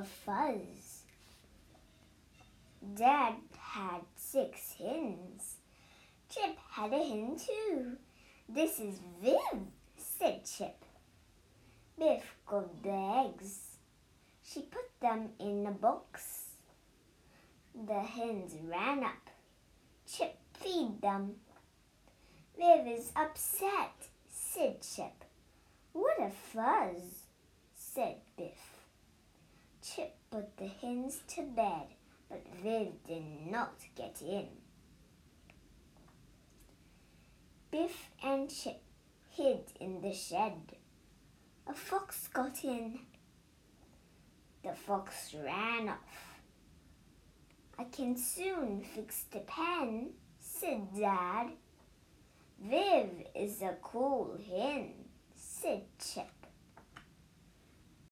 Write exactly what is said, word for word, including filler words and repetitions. a fuzz. Dad had six hens. Chip had a hen too. This is Viv, said Chip. Biff got the eggs. She put them in a box. The hens ran up. Chip feed them. Viv is upset, said Chip. What a fuzz, said Biff. Chip put the hens to bed, but Viv did not get in. Biff and Chip hid in the shed. A fox got in. The fox ran off. I can soon fix the pen, said Dad. Viv is a cool hen, said Chip.